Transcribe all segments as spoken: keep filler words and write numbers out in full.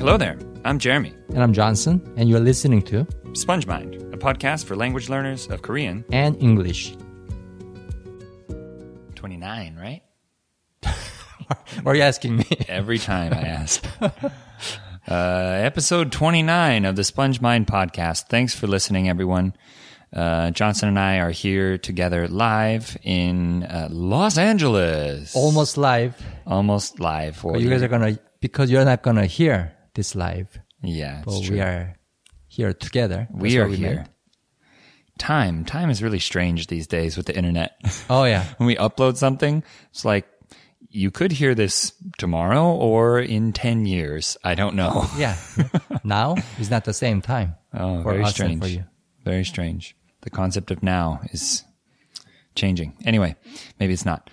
Hello there. I'm Jeremy. And I'm Johnson. And you're listening to Sponge Mind, a podcast for language learners of Korean and English. twenty-nine, right? Why are you asking me? Every time I ask. uh, episode twenty-nine of the Sponge Mind podcast. Thanks for listening, everyone. Uh, Johnson and I are here together live in uh, Los Angeles. Almost live. Almost live. For you guys are gonna because you're not gonna hear this live. Yeah, but we are here together. That's we are we here. Meant. Time, time is really strange these days with the internet. Oh yeah. When we upload something, it's like you could hear this tomorrow or in ten years. I don't know. Yeah. Now is not the same time. Oh, for very us strange. And for you. Very strange. The concept of now is changing. Anyway, maybe it's not.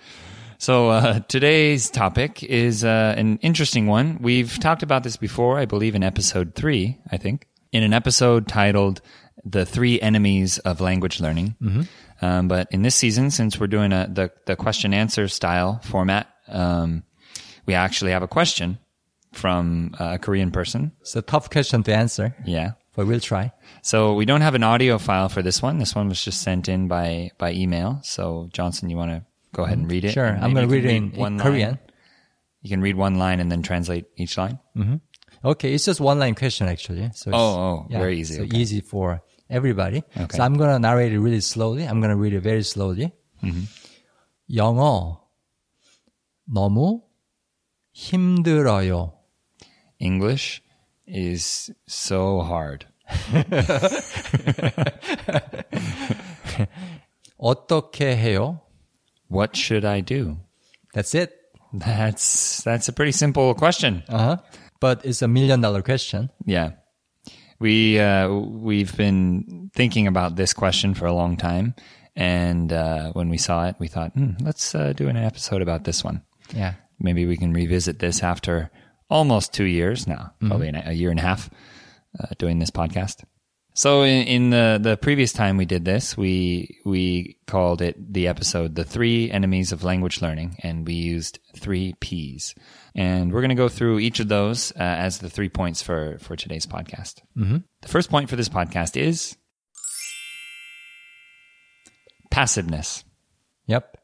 So uh, today's topic is uh, an interesting one. We've talked about this before, I believe in episode three, I think, in an episode titled The Three Enemies of Language Learning. Mm-hmm. Um, but in this season, since we're doing a, the, the question-answer style format, um, we actually have a question from a Korean person. It's a tough question to answer. Yeah. But we'll try. So we don't have an audio file for this one. This one was just sent in by, by email. So Johnson, you want to go ahead and read it? Sure. I'm going to read it in, in Korean. Line. You can read one line and then translate each line. Mm-hmm. Okay. It's just one line question, actually. So it's, oh, oh yeah, very easy. So okay. Easy for everybody. Okay. So I'm going to narrate it really slowly. I'm going to read it very slowly. Mm-hmm. 영어 너무 힘들어요. English is so hard. 어떻게 해요? What should I do? That's it. That's that's a pretty simple question. Uh-huh. But it's a million dollar question. Yeah. We uh, we've been thinking about this question for a long time, and uh, when we saw it, we thought, hmm, let's uh, do an episode about this one. Yeah. Maybe we can revisit this after almost two years now, probably mm-hmm. a year and a half uh, doing this podcast. So in, in the, the previous time we did this, we we called it the episode, The Three Enemies of Language Learning, and we used three Ps. And we're going to go through each of those uh, as the three points for, for today's podcast. Mm-hmm. The first point for this podcast is passiveness. Yep.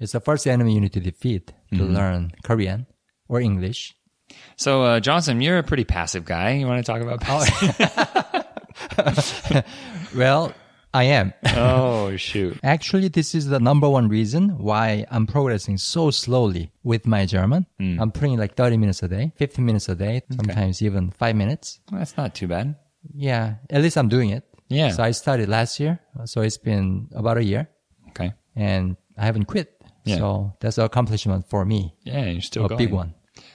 It's the first enemy you need to defeat to mm-hmm. learn Korean or English. So, uh, Johnson, you're a pretty passive guy. You want to talk about passive? Well, I am. Oh, shoot. Actually, this is the number one reason why I'm progressing so slowly with my German. Mm. I'm putting like thirty minutes a day, fifteen minutes a day, sometimes okay. even five minutes. Well, that's not too bad. Yeah. At least I'm doing it. Yeah. So I started last year. So it's been about a year. Okay. And I haven't quit. Yeah. So that's an accomplishment for me. Yeah, you're still a going. A big one.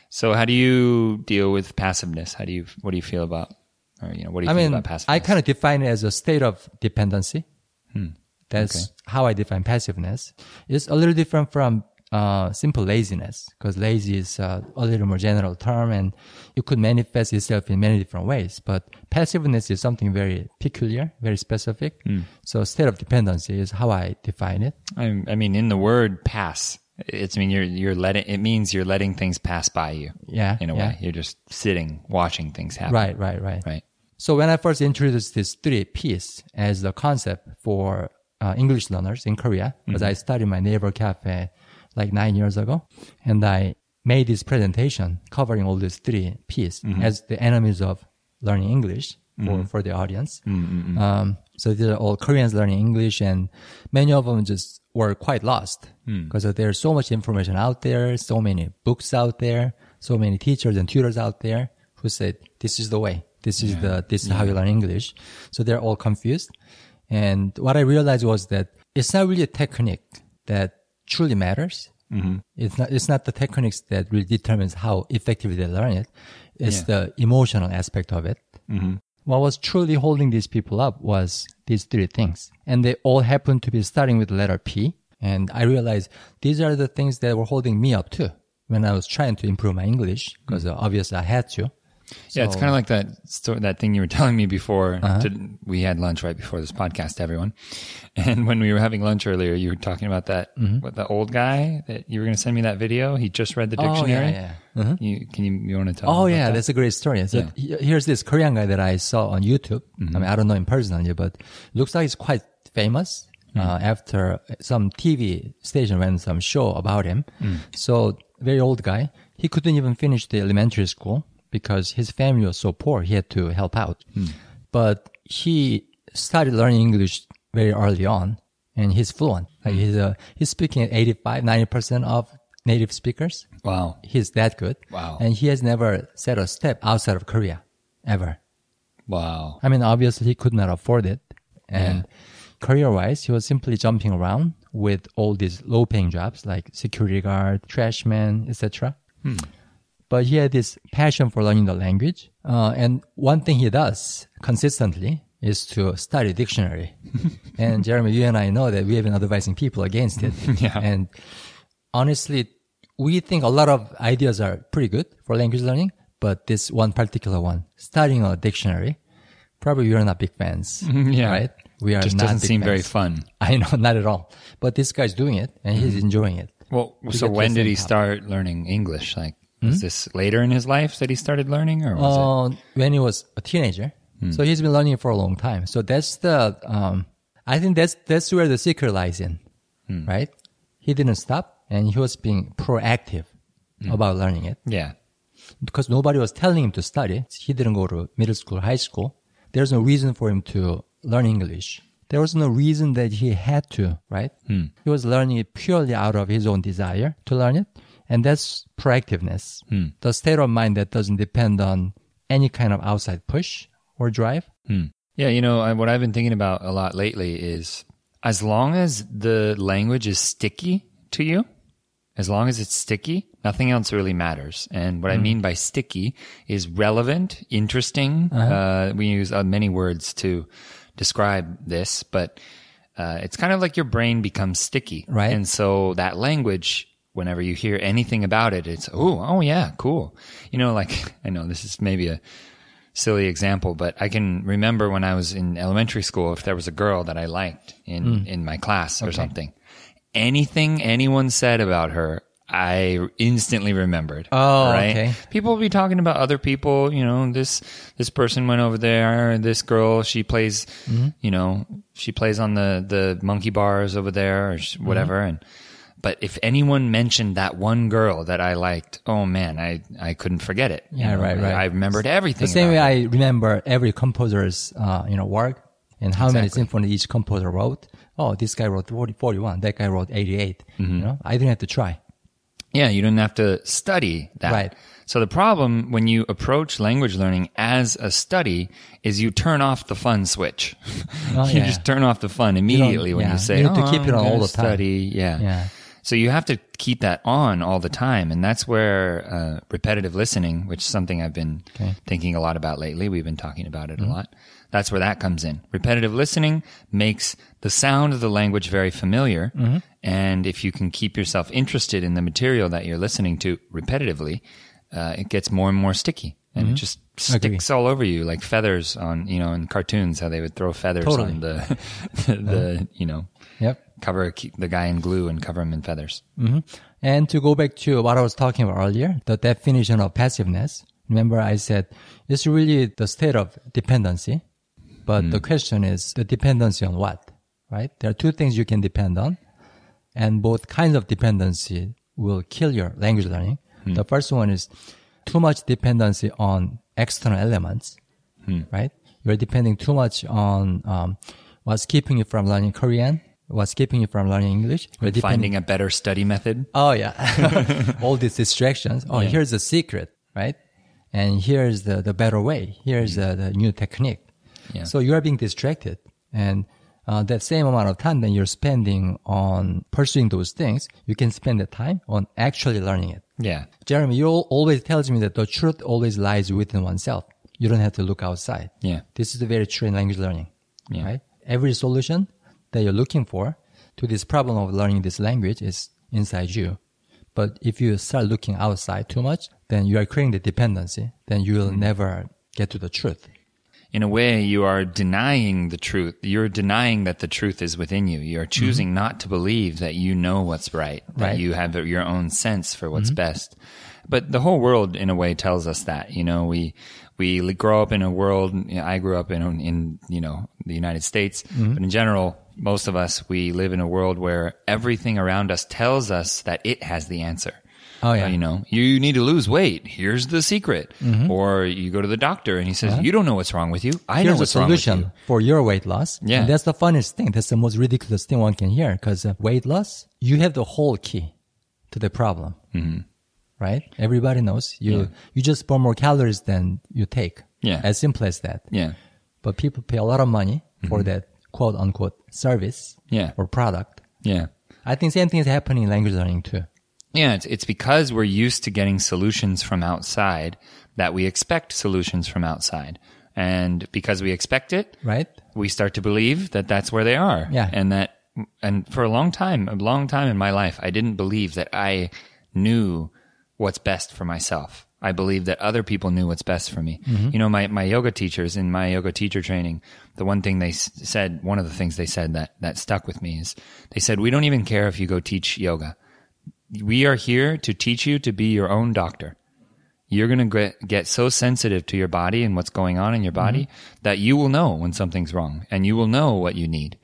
So how do you deal with passiveness? How do you, what do you feel about, or, you know, what do you I feel mean, about passiveness? I kind of define it as a state of dependency. Hmm. That's okay. How I define passiveness. It's a little different from, uh, simple laziness, because lazy is uh, a little more general term and it could manifest itself in many different ways. But passiveness is something very peculiar, very specific. Hmm. So state of dependency is how I define it. I, I mean, in the word pass, It's I mean you're you're letting it means you're letting things pass by you. Yeah. In a yeah. way. You're just sitting, watching things happen. Right, right, right. Right. So when I first introduced this three P's as the concept for uh, English learners in Korea, because mm-hmm. I started my neighbor cafe like nine years ago, and I made this presentation covering all these three P's mm-hmm. as the enemies of learning English mm-hmm. for, for the audience. Mm-hmm. Um so these are all Koreans learning English, and many of them just were quite lost because mm. there's so much information out there, so many books out there, so many teachers and tutors out there who said, this is the way. This is yeah. the, this is yeah. how you learn English. So they're all confused. And what I realized was that it's not really a technique that truly matters. Mm-hmm. It's not, it's not the techniques that really determines how effectively they learn it. It's yeah. the emotional aspect of it. Mm-hmm. What was truly holding these people up was these three things. And they all happened to be starting with the letter P. And I realized these are the things that were holding me up too when I was trying to improve my English, because mm-hmm. obviously I had to. So, yeah, it's kind of like that story, that thing you were telling me before. Uh-huh. To, we had lunch right before this podcast, everyone. And when we were having lunch earlier, you were talking about that mm-hmm. what, the old guy that you were going to send me that video. He just read the dictionary. Oh, yeah, yeah. Uh-huh. You, can you, you want to tell Oh, yeah, that? That's a great story. So yeah. Here's this Korean guy that I saw on YouTube. Mm-hmm. I mean, I don't know him personally, but looks like he's quite famous. Mm. Uh, after some T V station ran some show about him. Mm. So, very old guy. He couldn't even finish the elementary school because his family was so poor. He had to help out. Mm. But he started learning English very early on, and he's fluent. Like he's, uh, he's speaking at eighty-five, ninety percent of native speakers. Wow. He's that good. Wow. And he has never set a step outside of Korea, ever. Wow. I mean, obviously, he could not afford it. And... Yeah. Career-wise, he was simply jumping around with all these low-paying jobs like security guard, trash man, et cetera. Hmm. But he had this passion for learning the language. Uh, and one thing he does consistently is to study dictionary. And Jeremy, you and I know that we have been advising people against it. Yeah. And honestly, we think a lot of ideas are pretty good for language learning, but this one particular one, studying a dictionary, probably we are not big fans, yeah. right? We are just not doesn't seem fans. Very fun. I know, not at all. But this guy's doing it, and he's enjoying it. Well, so when did he topic. start learning English? Like, mm-hmm. was this later in his life that he started learning, or was uh, it when he was a teenager? Hmm. So he's been learning it for a long time. So that's the, um, I think that's that's where the secret lies in, hmm. right? He didn't stop, and he was being proactive hmm. about learning it. Yeah, because nobody was telling him to study. He didn't go to middle school, high school. There's no reason for him to learn English. There was no reason that he had to, right? Hmm. He was learning it purely out of his own desire to learn it. And that's proactiveness. Hmm. The state of mind that doesn't depend on any kind of outside push or drive. Hmm. Yeah, you know, I, what I've been thinking about a lot lately is as long as the language is sticky to you, as long as it's sticky, nothing else really matters. And what mm. I mean by sticky is relevant, interesting. Uh-huh. Uh, we use uh, many words to describe this, but uh, it's kind of like your brain becomes sticky. Right. And so that language, whenever you hear anything about it, it's, oh, oh yeah, cool. You know, like, I know this is maybe a silly example, but I can remember when I was in elementary school, if there was a girl that I liked in, mm. in my class or okay. something. Anything anyone said about her, I instantly remembered. Oh, right? Okay. People will be talking about other people, you know, this this person went over there, this girl, she plays, mm-hmm. you know, she plays on the, the monkey bars over there or whatever. Mm-hmm. And but if anyone mentioned that one girl that I liked, oh man, I, I couldn't forget it. Yeah, you know, right, right. I remembered everything. The same way I remember every composer's, uh, you know, work and how exactly. many symphonies each composer wrote. Oh, this guy wrote forty, forty-one, that guy wrote eighty-eight. Mm-hmm. You know, I didn't have to try. Yeah, you didn't have to study that. Right. So the problem when you approach language learning as a study is you turn off the fun switch. Oh, you yeah. just turn off the fun immediately you when yeah. you say, you have oh, to keep it on all the time. Study. Yeah. yeah. So you have to keep that on all the time. And that's where uh, repetitive listening, which is something I've been okay. thinking a lot about lately. We've been talking about it mm-hmm. a lot. That's where that comes in. Repetitive listening makes the sound of the language very familiar. Mm-hmm. And if you can keep yourself interested in the material that you're listening to repetitively, uh, it gets more and more sticky. And mm-hmm. it just sticks all over you like feathers on, you know, in cartoons, how they would throw feathers totally. on the, the, the uh, you know, yep. cover keep the guy in glue and cover him in feathers. Mm-hmm. And to go back to what I was talking about earlier, the definition of passiveness. Remember I said it's really the state of dependency. But mm. the question is the dependency on what, right? There are two things you can depend on. And both kinds of dependency will kill your language learning. Mm. The first one is too much dependency on external elements, mm. right? You're depending too much on um, what's keeping you from learning Korean, what's keeping you from learning English. You're depend- finding a better study method. Oh, yeah. All these distractions. Oh, yeah. Here's the secret, right? And here's the, the better way. Here's mm. the, the new technique. Yeah. So you are being distracted. And uh, that same amount of time that you're spending on pursuing those things, you can spend the time on actually learning it. Yeah. Jeremy, you always tells me that the truth always lies within oneself. You don't have to look outside. Yeah. This is the very true in language learning. Yeah. Right? Every solution that you're looking for to this problem of learning this language is inside you. But if you start looking outside too much, then you are creating the dependency. Then you will mm-hmm. never get to the truth. In a way, you are denying the truth. You're denying that the truth is within you. You're choosing mm-hmm. not to believe that you know what's right, that right. you have your own sense for what's mm-hmm. best. But the whole world, in a way, tells us that. You know, we we grow up in a world, you know, I grew up in, in you know, the United States, mm-hmm. but in general, most of us, we live in a world where everything around us tells us that it has the answer. Oh, yeah. Uh, you know, you need to lose weight. Here's the secret. Mm-hmm. Or you go to the doctor and he says, yeah. you don't know what's wrong with you. I Here's know what's wrong with you. Here's a solution for your weight loss. Yeah. And that's the funniest thing. That's the most ridiculous thing one can hear, because uh, weight loss, you have the whole key to the problem, mm-hmm. right? Everybody knows you, yeah. you just burn more calories than you take. Yeah. As simple as that. Yeah. But people pay a lot of money mm-hmm. for that quote unquote service yeah. or product. Yeah. I think same thing is happening in language learning too. Yeah, it's, it's because we're used to getting solutions from outside that we expect solutions from outside. And because we expect it, right? we start to believe that that's where they are. Yeah. And that, and for a long time, a long time in my life, I didn't believe that I knew what's best for myself. I believed that other people knew what's best for me. Mm-hmm. You know, my, my yoga teachers in my yoga teacher training, the one thing they s- said, one of the things they said that, that stuck with me is they said, we don't even care if you go teach yoga. We are here to teach you to be your own doctor. You're going to get so sensitive to your body and what's going on in your body mm-hmm. that you will know when something's wrong and you will know what you need.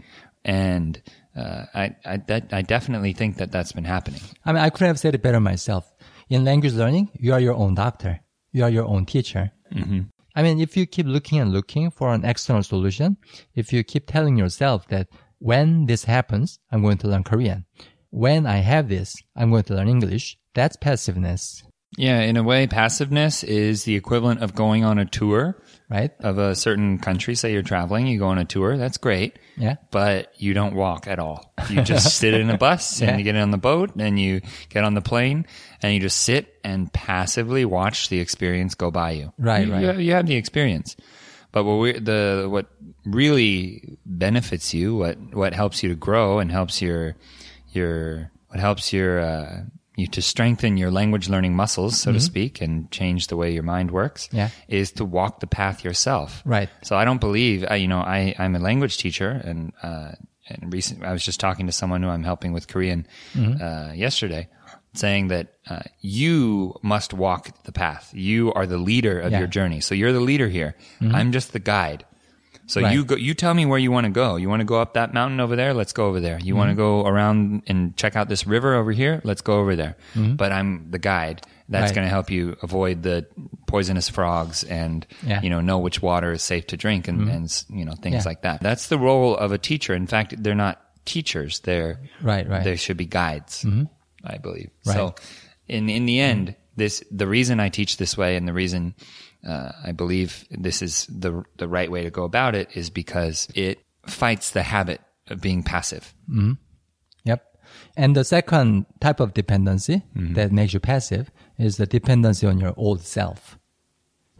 And uh, I I, that, I definitely think that that's been happening. I mean, I could have said it better myself. In language learning, you are your own doctor. You are your own teacher. Mm-hmm. I mean, if you keep looking and looking for an external solution, if you keep telling yourself that when this happens, I'm going to learn Korean. When I have this, I'm going to learn English. That's passiveness. Yeah, in a way, passiveness is the equivalent of going on a tour, right? Of a certain country. Say you're traveling, you go on a tour. That's great. Yeah. But you don't walk at all. You just sit in a bus and yeah. you get on the boat and you get on the plane and you just sit and passively watch the experience go by you. Right, you, right. You have, you have the experience. But what we, the what really benefits you, what what helps you to grow and helps your your what helps your uh, you to strengthen your language learning muscles, so mm-hmm. to speak, and change the way your mind works, yeah. is to walk the path yourself. Right. So I don't believe, I, you know, I, I'm a language teacher, and uh, and recent, I was just talking to someone who I'm helping with Korean mm-hmm. uh, yesterday, saying that uh, you must walk the path. You are the leader of yeah. your journey. So you're the leader here. Mm-hmm. I'm just the guide. So right. you go, you tell me where you want to go. You want to go up that mountain over there? Let's go over there. You mm-hmm. want to go around and check out this river over here? Let's go over there. Mm-hmm. But I'm the guide. That's right. going to help you avoid the poisonous frogs and, yeah. you know, know which water is safe to drink and, mm-hmm. and you know, things yeah. like that. That's the role of a teacher. In fact, they're not teachers. They're, right, right. they should be guides, mm-hmm. I believe. Right. So in, in the end, mm-hmm. this, the reason I teach this way and the reason Uh, I believe this is the the right way to go about it is because it fights the habit of being passive. Mm-hmm. Yep. And the second type of dependency mm-hmm. that makes you passive is the dependency on your old self,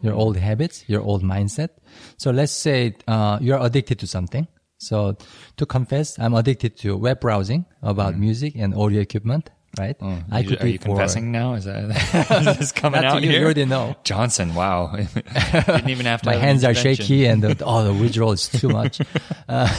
your old habits, your old mindset. So let's say uh, you're addicted to something. So to confess, I'm addicted to web browsing about mm-hmm. music and audio equipment. Right? Oh, I could are you confessing for, now? Is that is this coming out you, here? You already know. Johnson, wow. Didn't even have to. My hands are shaky and the, oh, the withdrawal is too much. Uh,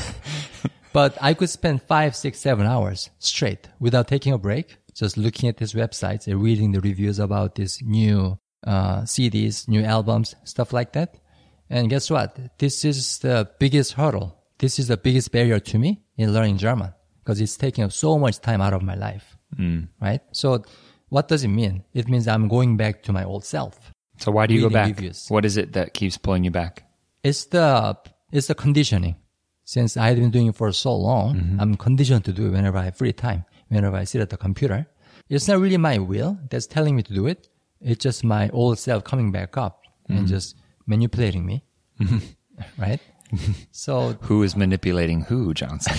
but I could spend five, six, seven hours straight without taking a break, just looking at these websites and reading the reviews about these new uh, C Ds, new albums, stuff like that. And guess what? This is the biggest hurdle. This is the biggest barrier to me in learning German because it's taking up so much time out of my life. Mm. Right? So what does it mean? It means I'm going back to my old self. So why do you go back? Reviews. What is it that keeps pulling you back? It's the it's the conditioning. Since I had been doing it for so long, mm-hmm. I'm conditioned to do it whenever I have free time, whenever I sit at the computer. It's not really my will that's telling me to do it. It's just my old self coming back up mm-hmm. and just manipulating me. Right? So who is manipulating who, Johnson?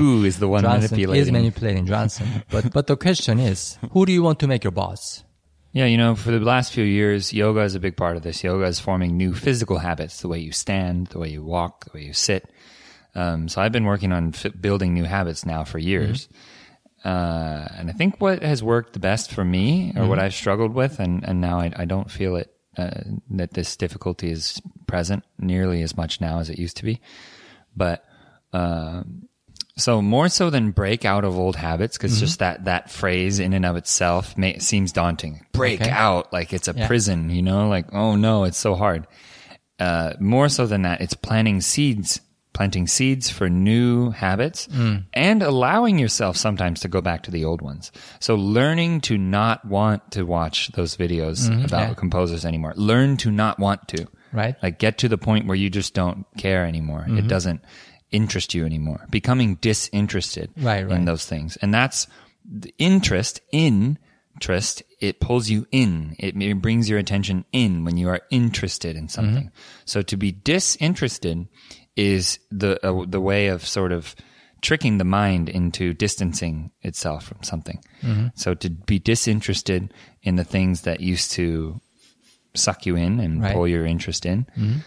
Who is the one Johnson manipulating? Is manipulating Johnson. But but the question is, who do you want to make your boss? Yeah, you know, for the last few years, yoga is a big part of this. Yoga is forming new physical habits: the way you stand, the way you walk, the way you sit. Um, so I've been working on f- building new habits now for years. Mm-hmm. Uh, and I think what has worked the best for me, or mm-hmm. what I've struggled with, and, and now I, I don't feel it, uh, that this difficulty is present nearly as much now as it used to be. But uh, so more so than break out of old habits, because mm-hmm. just that, that phrase in and of itself may, seems daunting. Break okay. out, like it's a yeah. prison, you know, like, oh no, it's so hard. Uh, more so than that, it's planting seeds. Planting seeds for new habits mm. and allowing yourself sometimes to go back to the old ones. So learning to not want to watch those videos mm-hmm. about yeah. composers anymore. Learn to not want to. Right. Like get to the point where you just don't care anymore. Mm-hmm. It doesn't interest you anymore. Becoming disinterested right, right. in those things. And that's the interest in interest. It pulls you in. It, it brings your attention in when you are interested in something. Mm-hmm. So to be disinterested is the uh, the way of sort of tricking the mind into distancing itself from something. Mm-hmm. So to be disinterested in the things that used to suck you in and right. pull your interest in mm-hmm.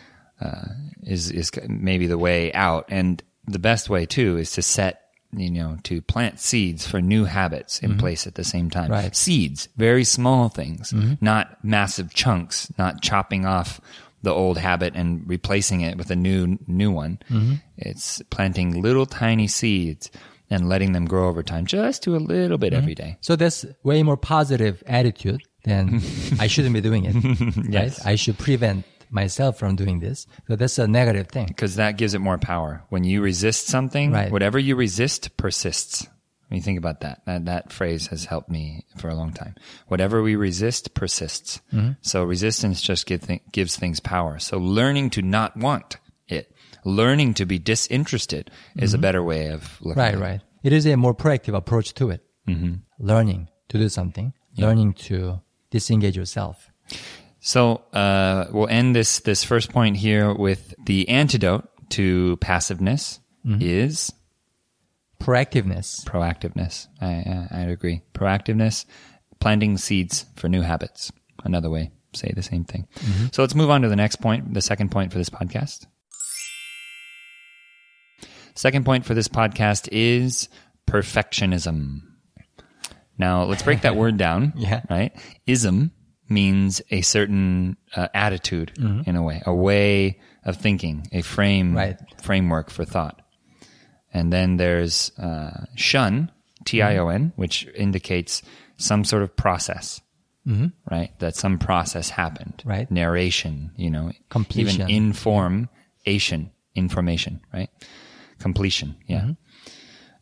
uh, is is maybe the way out. And the best way too is to set, you know, to plant seeds for new habits in mm-hmm. place at the same time. Right. Seeds, very small things, mm-hmm. not massive chunks, not chopping off the old habit and replacing it with a new new one. Mm-hmm. It's planting little tiny seeds and letting them grow over time, just to a little bit mm-hmm. every day. So that's way more positive attitude than I shouldn't be doing it. Yes. Right? I should prevent myself from doing this. So that's a negative thing. Because that gives it more power. When you resist something, right. whatever you resist persists. When you think about that, that, that phrase has helped me for a long time. Whatever we resist persists. Mm-hmm. So resistance just give th- gives things power. So learning to not want it, learning to be disinterested is mm-hmm. a better way of looking right, at it. Right, right. It is a more proactive approach to it. Mm-hmm. Learning to do something, yeah. learning to disengage yourself. So uh, we'll end this, this first point here with the antidote to passiveness mm-hmm. is... Proactiveness. Proactiveness. I, I, I agree. Proactiveness, planting seeds for new habits. Another way, say the same thing. Mm-hmm. So let's move on to the next point, the second point for this podcast. Second point for this podcast is perfectionism. Now, let's break that word down, yeah. right? Ism means a certain uh, attitude mm-hmm. in a way, a way of thinking, a frame, right. framework for thought. And then there's uh, shun, T I O N, which indicates some sort of process, mm-hmm. right? That some process happened. Right. Narration, you know. Completion. Even information, information, right? Completion, yeah.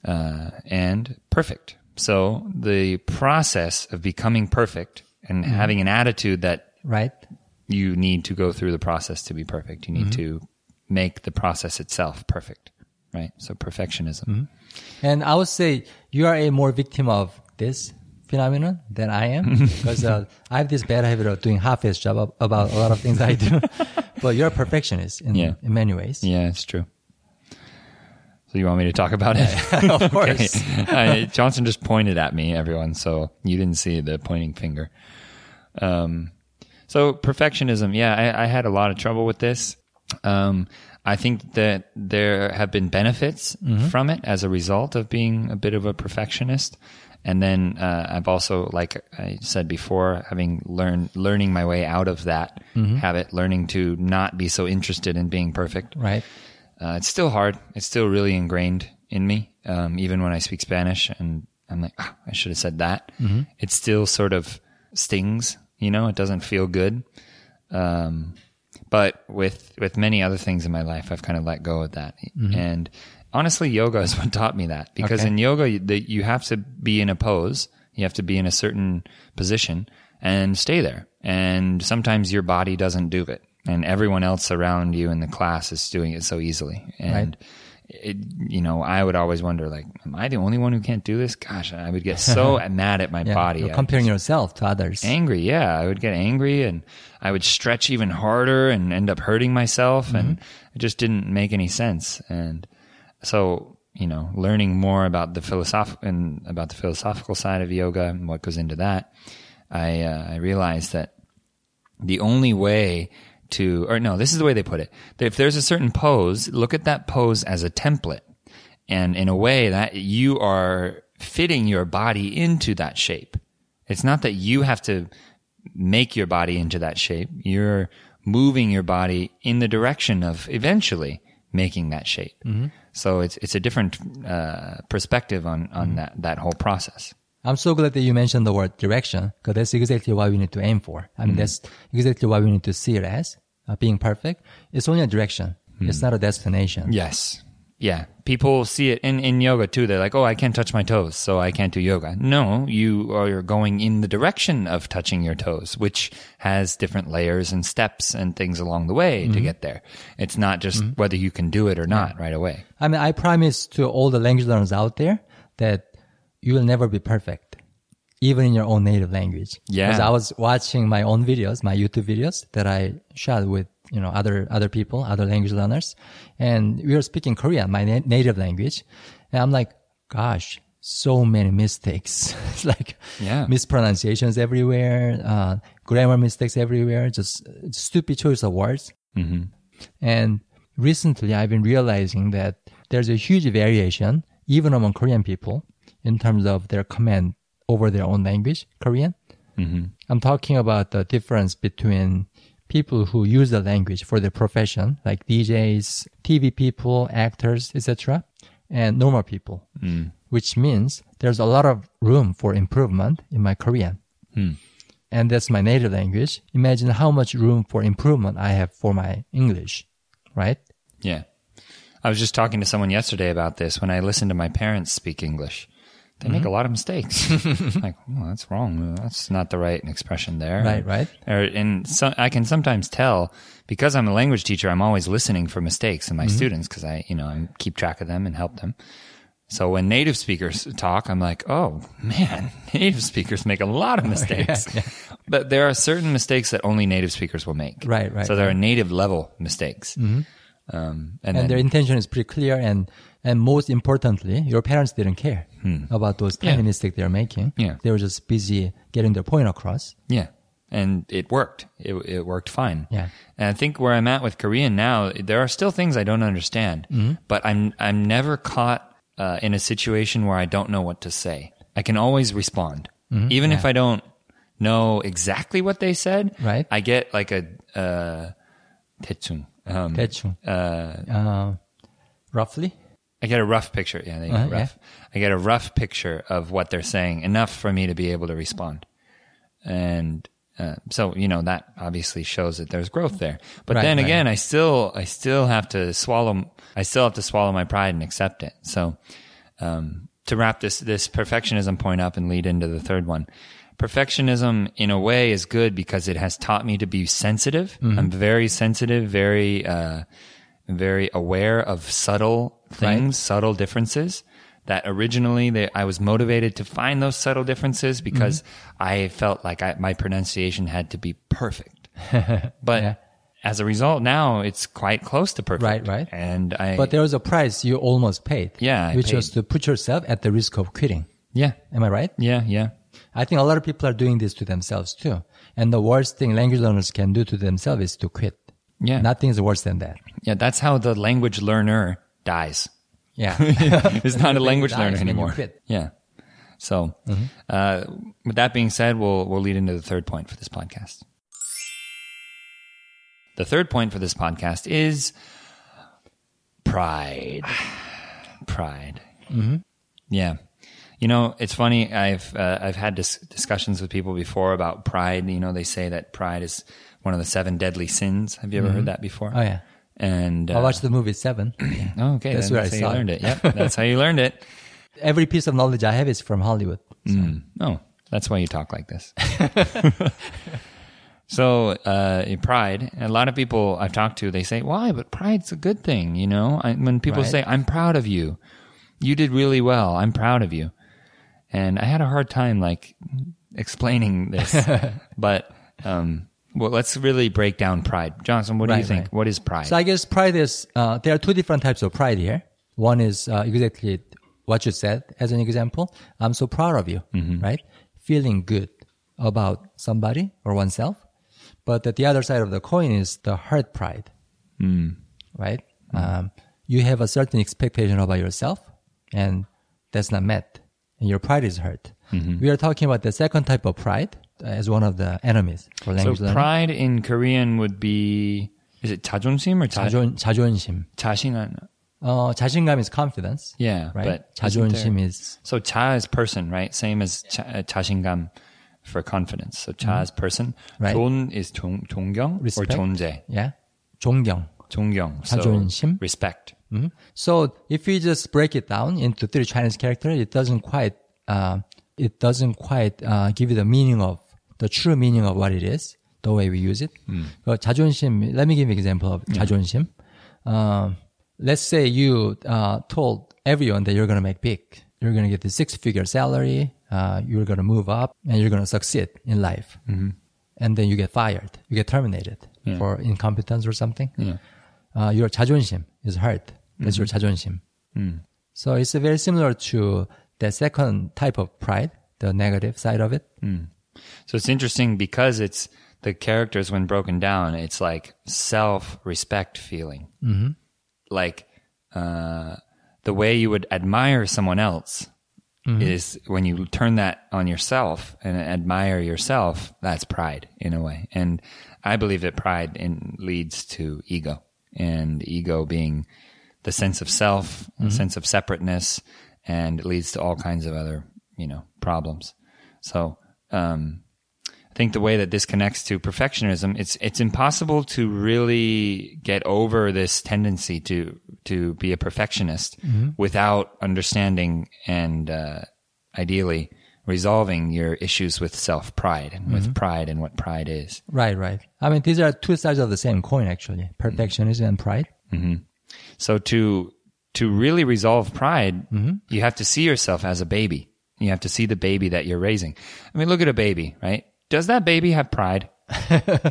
Mm-hmm. Uh, and perfect. So the process of becoming perfect and mm-hmm. having an attitude that right. you need to go through the process to be perfect. You need mm-hmm. to make the process itself perfect. Right, so perfectionism. Mm-hmm. And I would say you are a more victim of this phenomenon than I am because uh, I have this bad habit of doing half-ass job of, about a lot of things I do. But you're a perfectionist in, yeah. in many ways. Yeah, it's true. So you want me to talk about it? Of course. uh, Johnson just pointed at me, everyone, so you didn't see the pointing finger. Um, so perfectionism, yeah, I, I had a lot of trouble with this. Um, I think that there have been benefits mm-hmm. from it as a result of being a bit of a perfectionist. And then uh, I've also, like I said before, having learned learning my way out of that mm-hmm. habit, learning to not be so interested in being perfect. Right. Uh, it's still hard. It's still really ingrained in me, um, even when I speak Spanish. And I'm like, oh, I should have said that. Mm-hmm. It still sort of stings, you know, it doesn't feel good. Um But with, with many other things in my life, I've kind of let go of that. Mm-hmm. And honestly, yoga is what taught me that. Because okay. in yoga, you, the, you have to be in a pose. You have to be in a certain position and stay there. And sometimes your body doesn't do it. And everyone else around you in the class is doing it so easily. And, right. it, you know, I would always wonder, like, am I the only one who can't do this? Gosh, I would get so mad at my yeah, body. You're comparing yourself to others. Angry, yeah. I would get angry and... I would stretch even harder and end up hurting myself, mm-hmm. and it just didn't make any sense. And so, you know, learning more about the philosoph- and about the philosophical side of yoga and what goes into that, I, uh, I realized that the only way to, or no, this is the way they put it. That if there's a certain pose, look at that pose as a template. And in a way that you are fitting your body into that shape. It's not that you have to make your body into that shape. You're moving your body in the direction of eventually making that shape. Mm-hmm. So it's it's a different uh, perspective on, on mm-hmm. that, that whole process. I'm so glad that you mentioned the word direction, because that's exactly what we need to aim for. I mean, mm-hmm. that's exactly what we need to see it as, uh, being perfect. It's only a direction. Mm-hmm. It's not a destination. Yes. Yeah. People see it in, in yoga too. They're like, oh, I can't touch my toes, so I can't do yoga. No, you are going in the direction of touching your toes, which has different layers and steps and things along the way mm-hmm. to get there. It's not just mm-hmm. whether you can do it or not right away. I mean, I promise to all the language learners out there that you will never be perfect, even in your own native language. Yeah. Because I was watching my own videos, my YouTube videos that I shot with, you know, other, other people, other language learners. And we were speaking Korean, my na- native language. And I'm like, gosh, so many mistakes. It's like yeah. mispronunciations everywhere, uh, grammar mistakes everywhere, just stupid choice of words. Mm-hmm. And recently I've been realizing that there's a huge variation, even among Korean people, in terms of their command over their own language, Korean. Mm-hmm. I'm talking about the difference between people who use the language for their profession, like D Js, T V people, actors, et cetera, and normal people, mm. which means there's a lot of room for improvement in my Korean. Mm. And that's my native language. Imagine how much room for improvement I have for my English, right? Yeah. I was just talking to someone yesterday about this when I listened to my parents speak English. They make mm-hmm. a lot of mistakes. Like, oh, that's wrong. That's not the right expression there. Right, right. Or, and so, I can sometimes tell, because I'm a language teacher, I'm always listening for mistakes in my mm-hmm. students, because I, you know, I keep track of them and help them. So when native speakers talk, I'm like, oh, man, native speakers make a lot of mistakes. Yeah, yeah. But there are certain mistakes that only native speakers will make. Right, right. So there right. are native level mistakes. Mm-hmm. Um, and and then, their intention is pretty clear, and, and most importantly, your parents didn't care hmm. about those tiny yeah. mistakes they're making. Yeah. They were just busy getting their point across. Yeah, and it worked. It, it worked fine. Yeah. And I think where I'm at with Korean now, there are still things I don't understand, mm-hmm. but I'm I'm never caught uh, in a situation where I don't know what to say. I can always respond, mm-hmm. even yeah. if I don't know exactly what they said. Right. I get like a uh, 대충. Um, 대충. Uh, uh, roughly? I get a rough picture. Yeah, they uh, rough. Yeah. I get a rough picture of what they're saying, enough for me to be able to respond. And uh, so, you know, that obviously shows that there's growth there. But right, then right. again, I still, I still have to swallow. I still have to swallow my pride and accept it. So, um, to wrap this this perfectionism point up and lead into the third one. Perfectionism, in a way, is good because it has taught me to be sensitive. Mm-hmm. I'm very sensitive, very, uh, very aware of subtle things, right. subtle differences. That originally, they, I was motivated to find those subtle differences because mm-hmm. I felt like I, my pronunciation had to be perfect. But yeah. as a result, now it's quite close to perfect. Right, right. And I, but there was a price you almost paid. Yeah, which was to put yourself at the risk of quitting. Yeah, am I right? Yeah, yeah. I think a lot of people are doing this to themselves too. And the worst thing language learners can do to themselves is to quit. Yeah. Nothing is worse than that. Yeah, that's how the language learner dies. Yeah. It's not a language learner anymore. Yeah. So, mm-hmm. uh, with that being said, we'll, we'll lead into the third point for this podcast. The third point for this podcast is pride. Pride. Mm-hmm. Yeah. You know, it's funny. I've uh, I've had dis- discussions with people before about pride. You know, they say that pride is one of the seven deadly sins. Have you ever mm-hmm. heard that before? Oh yeah. And uh, I watched the movie Seven. Oh, okay, that's, where that's I how saw you it. learned it. Yep, that's how you learned it. Every piece of knowledge I have is from Hollywood. So. Mm. Oh, that's why you talk like this. So, uh, pride. A lot of people I've talked to, they say, "Why? But pride's a good thing." You know, I, when people right. say, "I'm proud of you," you did really well. I'm proud of you. And I had a hard time, like, explaining this. But um, well, let's really break down pride. Johnson, what do right, you think? Right. What is pride? So I guess pride is, uh, there are two different types of pride here. One is uh, exactly what you said as an example. I'm so proud of you, mm-hmm. right? Feeling good about somebody or oneself. But that the other side of the coin is the hurt pride, mm. right? Mm. Um, you have a certain expectation about yourself, and that's not met. and your pride is hurt. Mm-hmm. We are talking about the second type of pride as one of the enemies for language. So pride learning. In Korean would be, is it 자존심 or 자, 자존, 자존심? 자신감. Uh, 자신감 is confidence. Yeah, right? But 자존심 there, is... So 자 is person, right? Same as 자, uh, 자신감 for confidence. So 자 mm-hmm. is person. Right. 존 is 존, 존경 respect. Or 존재. Yeah, 존경. 존경. 자존심. So respect. Mm-hmm. So if we just break it down into three Chinese characters, it doesn't quite... Uh, it doesn't quite uh, give you the meaning of, the true meaning of what it is, the way we use it. Mm. So, 자존심, let me give you an example of mm. 자존심. Um, let's say you uh, told everyone that you're going to make big. You're going to get the six-figure salary, uh, you're going to move up, and you're going to succeed in life. Mm-hmm. And then you get fired, you get terminated yeah. for incompetence or something. Yeah. Uh, your 자존심 is hurt. That's mm-hmm. your 자존심. Mm. So it's very similar to the second type of pride, the negative side of it. Mm. So it's interesting because it's the characters when broken down, it's like self-respect feeling. Mm-hmm. Like uh, the way you would admire someone else mm-hmm. is when you turn that on yourself and admire yourself, that's pride in a way. And I believe that pride in, leads to ego, and ego being the sense of self, mm-hmm. the sense of separateness, and it leads to all kinds of other, you know, problems. So um, I think the way that this connects to perfectionism, it's it's impossible to really get over this tendency to to be a perfectionist mm-hmm. without understanding and uh, ideally resolving your issues with self-pride and mm-hmm. with pride and what pride is. Right, right. I mean, these are two sides of the same coin, actually, perfectionism mm-hmm. and pride. Mm-hmm. So to... To really resolve pride, mm-hmm. you have to see yourself as a baby. You have to see the baby that you're raising. I mean, look at a baby, right? Does that baby have pride?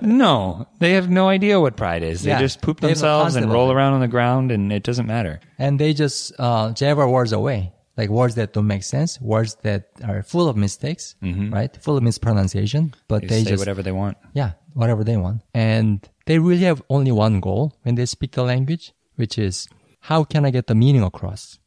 No. They have no idea what pride is. Yeah. They just poop they themselves and roll around on the ground, and it doesn't matter. And they just uh, jabber words away, like words that don't make sense, words that are full of mistakes, mm-hmm. right? Full of mispronunciation, but they, they say just... whatever they want. Yeah, whatever they want. And they really have only one goal when they speak the language, which is... How can I get the meaning across?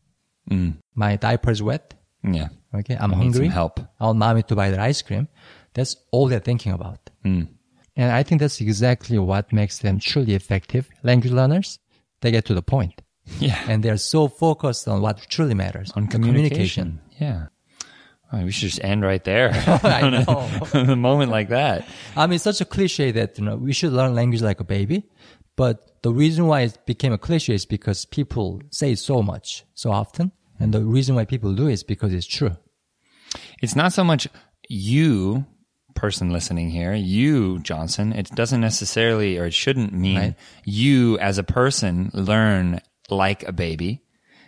Mm. My diaper's wet. Yeah. Okay. I'm I hungry. Need some help. I want mommy to buy the ice cream. That's all they're thinking about. Mm. And I think that's exactly what makes them truly effective language learners. They get to the point. Yeah. And they're so focused on what truly matters. On communication. communication. Yeah. Well, we should just end right there. I know. On a moment like that. I mean, it's such a cliche that, you know, we should learn language like a baby. But the reason why it became a cliche is because people say so much, so often. And the reason why people do it is because it's true. It's not so much you, person listening here, you, Johnson. It doesn't necessarily, or it shouldn't mean right. you as a person learn like a baby.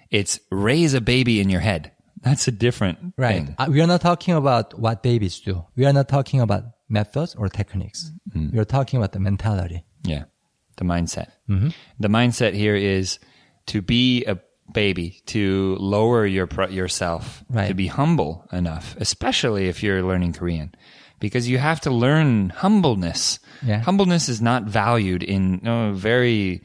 It's raise a baby in your head. That's a different right. thing. We are not talking about what babies do. We are not talking about methods or techniques. Mm-hmm. We are talking about the mentality. Yeah. The mindset. Mm-hmm. The mindset here is to be a baby, to lower your yourself, right. to be humble enough, especially if you're learning Korean, because you have to learn humbleness. Yeah. Humbleness is not valued in no, very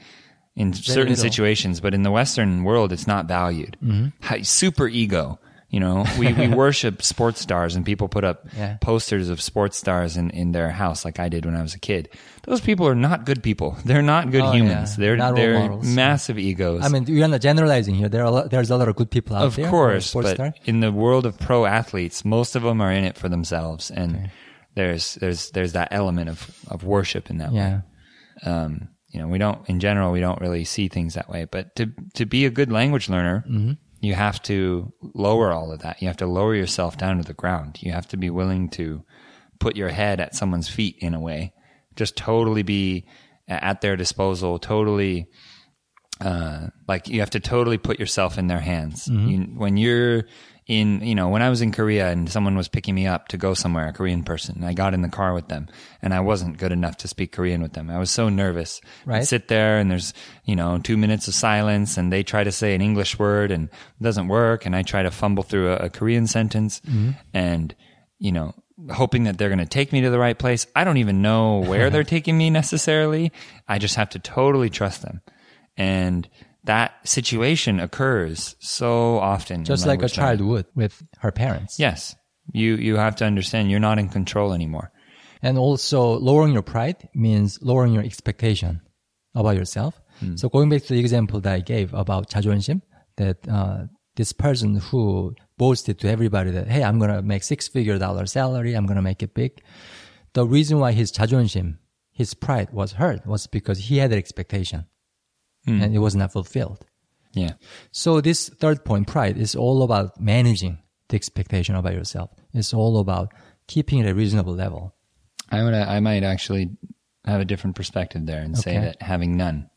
in very certain little. situations, but in the Western world, it's not valued. Mm-hmm. Super ego. You know, we, we worship sports stars, and people put up yeah. posters of sports stars in, in their house, like I did when I was a kid. Those people are not good people. They're not good oh, humans. Yeah. They're not they're models, massive yeah. egos. I mean, we're not generalizing here. There are a lot, there's a lot of good people out of there. Of course, but star. in the world of pro athletes, most of them are in it for themselves, and okay. there's there's there's that element of, of worship in that yeah. way. Um, you know, we don't in general we don't really see things that way. But to to be a good language learner. Mm-hmm. You have to lower all of that. You have to lower yourself down to the ground. You have to be willing to put your head at someone's feet in a way, just totally be at their disposal, totally, uh, like you have to totally put yourself in their hands. Mm-hmm. You, when you're in, you know, when I was in Korea and someone was picking me up to go somewhere, a Korean person, and I got in the car with them and I wasn't good enough to speak Korean with them. I was so nervous. Right. I'd sit there and there's, you know, two minutes of silence and they try to say an English word and it doesn't work. And I try to fumble through a, a Korean sentence mm-hmm. and, you know, hoping that they're going to take me to the right place. I don't even know where they're taking me necessarily. I just have to totally trust them. And that situation occurs so often. Just like a child would with her parents. Yes. You, you have to understand you're not in control anymore. And also lowering your pride means lowering your expectation about yourself. Mm. So going back to the example that I gave about 자존심, that uh, this person who boasted to everybody that, hey, I'm going to make six-figure dollar salary, I'm going to make it big. The reason why his 자존심, his pride was hurt was because he had an expectation. Mm. And it was not fulfilled. Yeah. So this third point, pride, is all about managing the expectation about yourself. It's all about keeping it at a reasonable level. I would, I might actually have a different perspective there and okay. say that having none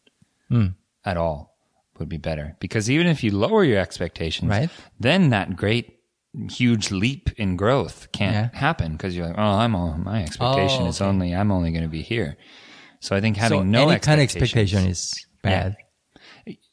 mm. at all would be better. Because even if you lower your expectations, right? then that great, huge leap in growth can't yeah. happen because you're like, oh, I'm all, my expectation oh, okay. is only, I'm only going to be here. So I think having so no any kind of expectation is... bad. Yeah.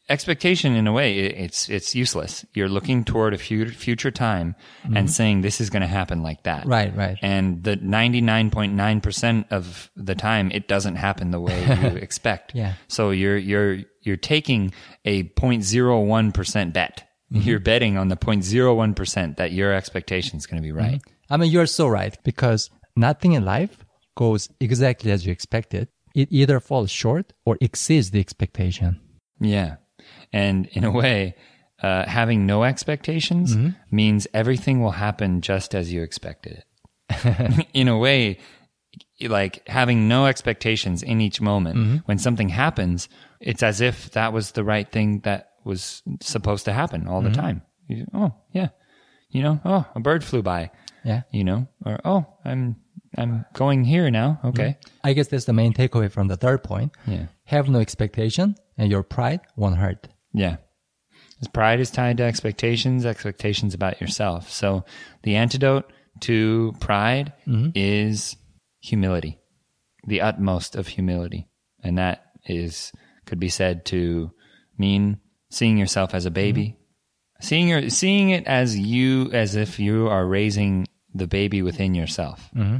Expectation, in a way, it's it's useless. You're looking toward a future time mm-hmm. and saying this is going to happen like that. Right, right. And the ninety-nine point nine percent of the time, it doesn't happen the way you expect. Yeah. So you're you're you're taking a zero point zero one percent bet. Mm-hmm. You're betting on the zero point zero one percent that your expectation is going to be right. Mm-hmm. I mean, you're so right, because nothing in life goes exactly as you expected. It either falls short or exceeds the expectation. Yeah. And in a way, uh, having no expectations mm-hmm. means everything will happen just as you expected it. In a way, like having no expectations in each moment, mm-hmm. when something happens, it's as if that was the right thing that was supposed to happen all mm-hmm. the time. You, oh, yeah. You know, oh, a bird flew by. Yeah. You know, or, oh, I'm... I'm going here now. Okay. I guess that's the main takeaway from the third point. Yeah. Have no expectation and your pride won't hurt. Yeah. Because pride is tied to expectations, expectations about yourself. So the antidote to pride mm-hmm. is humility, the utmost of humility. And that is could be said to mean seeing yourself as a baby, mm-hmm. seeing your, seeing it as you, as if you are raising the baby within yourself. Mm-hmm.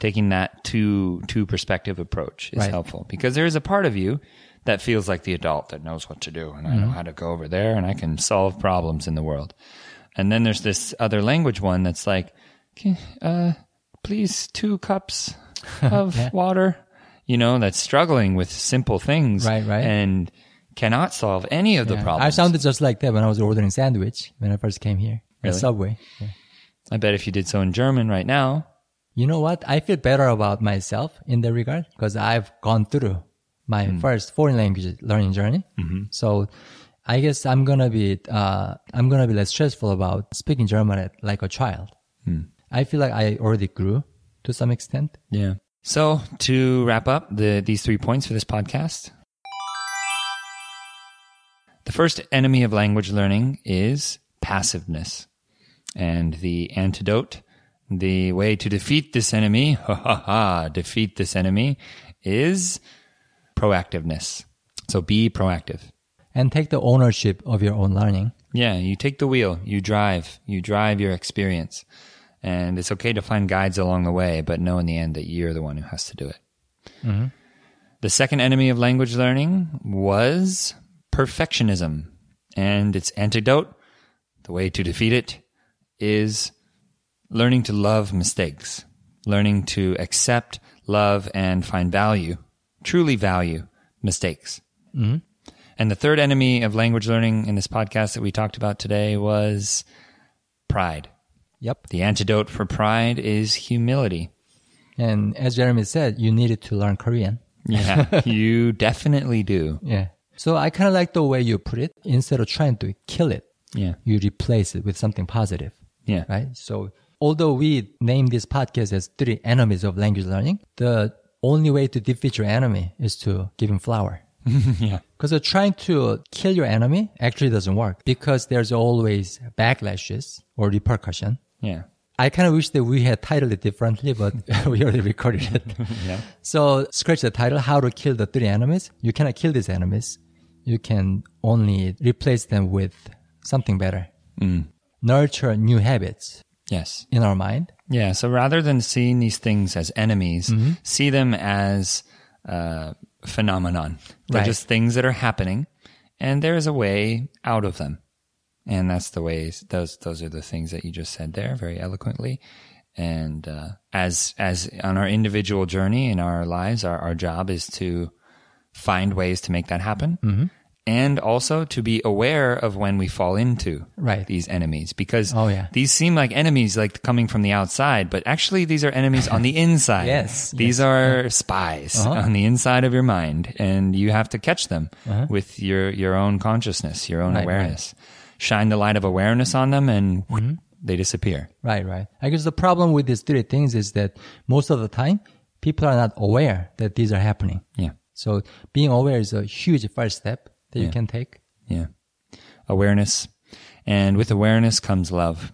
Taking that two two perspective approach is right. helpful, because there is a part of you that feels like the adult that knows what to do and mm-hmm. I know how to go over there and I can solve problems in the world. And then there's this other language one that's like, okay, uh, please two cups of yeah. water, you know, that's struggling with simple things right, right. and cannot solve any of yeah. the problems. I sounded just like that when I was ordering sandwich when I first came here really? at Subway. Yeah. I bet if you did so in German right now. You know what? I feel better about myself in that regard because I've gone through my mm. first foreign language learning journey. Mm-hmm. So I guess I'm gonna be uh, I'm gonna be less stressful about speaking German at, like a child. Mm. I feel like I already grew to some extent. Yeah. So to wrap up the these three points for this podcast, the first enemy of language learning is passiveness, and the antidote. The way to defeat this enemy, ha ha ha, defeat this enemy, is proactiveness. So be proactive. And take the ownership of your own learning. Yeah, you take the wheel, you drive, you drive your experience. And it's okay to find guides along the way, but know in the end that you're the one who has to do it. Mm-hmm. The second enemy of language learning was perfectionism. And its antidote, the way to defeat it, is learning to love mistakes, learning to accept, love, and find value, truly value mistakes. Mm-hmm. And the third enemy of language learning in this podcast that we talked about today was pride. Yep. The antidote for pride is humility. And as Jeremy said, you needed to learn Korean. Yeah, you definitely do. Yeah. So I kind of like the way you put it. Instead of trying to kill it, yeah. you replace it with something positive. Yeah. Right? So... although we name this podcast as three enemies of language learning, the only way to defeat your enemy is to give him flour. Yeah. Because trying to kill your enemy actually doesn't work because there's always backlashes or repercussion. Yeah. I kind of wish that we had titled it differently, but we already recorded it. Yeah. So scratch the title, How to Kill the Three Enemies. You cannot kill these enemies. You can only replace them with something better. Mm. Nurture new habits. Yes. In our mind. Yeah. So rather than seeing these things as enemies, mm-hmm. see them as uh phenomenon. They're right. just things that are happening and there is a way out of them. And that's the ways, those, those are the things that you just said there very eloquently. And uh, as as on our individual journey in our lives, our, our job is to find ways to make that happen, mm-hmm. and also to be aware of when we fall into right. these enemies, because oh, yeah. these seem like enemies like coming from the outside, but actually these are enemies on the inside. Yes, these yes. are yeah. spies uh-huh. on the inside of your mind, and you have to catch them uh-huh. with your, your own consciousness, your own right, awareness. Right. Shine the light of awareness on them and... Mm-hmm. they disappear. Right, right. I guess the problem with these three things is that most of the time, people are not aware that these are happening. Yeah. So being aware is a huge first step that yeah. you can take. Yeah. Awareness. And with awareness comes love.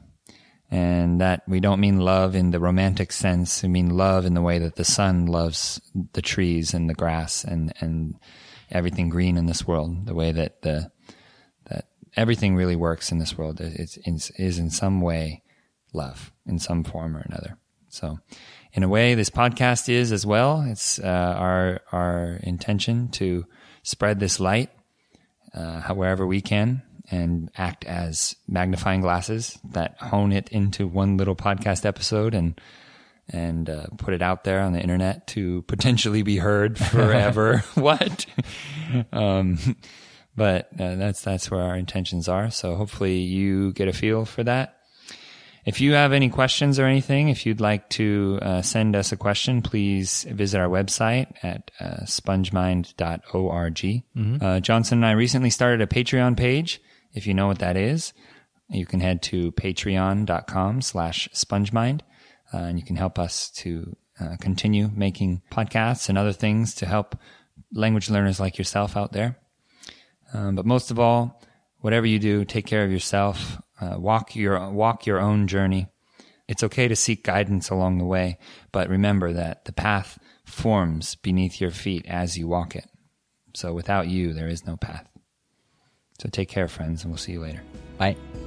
And that we don't mean love in the romantic sense. We mean love in the way that the sun loves the trees and the grass and, and everything green in this world. The way that the... everything really works in this world is, is, is in some way love, in some form or another. So in a way, this podcast is as well. It's uh, our our intention to spread this light uh, however we can and act as magnifying glasses that hone it into one little podcast episode and and uh, put it out there on the internet to potentially be heard forever. What? um But uh, that's that's where our intentions are. So hopefully you get a feel for that. If you have any questions or anything, if you'd like to uh, send us a question, please visit our website at uh, spongemind dot org. Mm-hmm. Uh, Johnson and I recently started a Patreon page. If you know what that is, you can head to patreon.com slash spongemind, uh, and you can help us to uh, continue making podcasts and other things to help language learners like yourself out there. Um, but most of all, whatever you do, take care of yourself. Uh, walk your walk your own journey. It's okay to seek guidance along the way, but remember that the path forms beneath your feet as you walk it. So without you, there is no path. So take care, friends, and we'll see you later. Bye.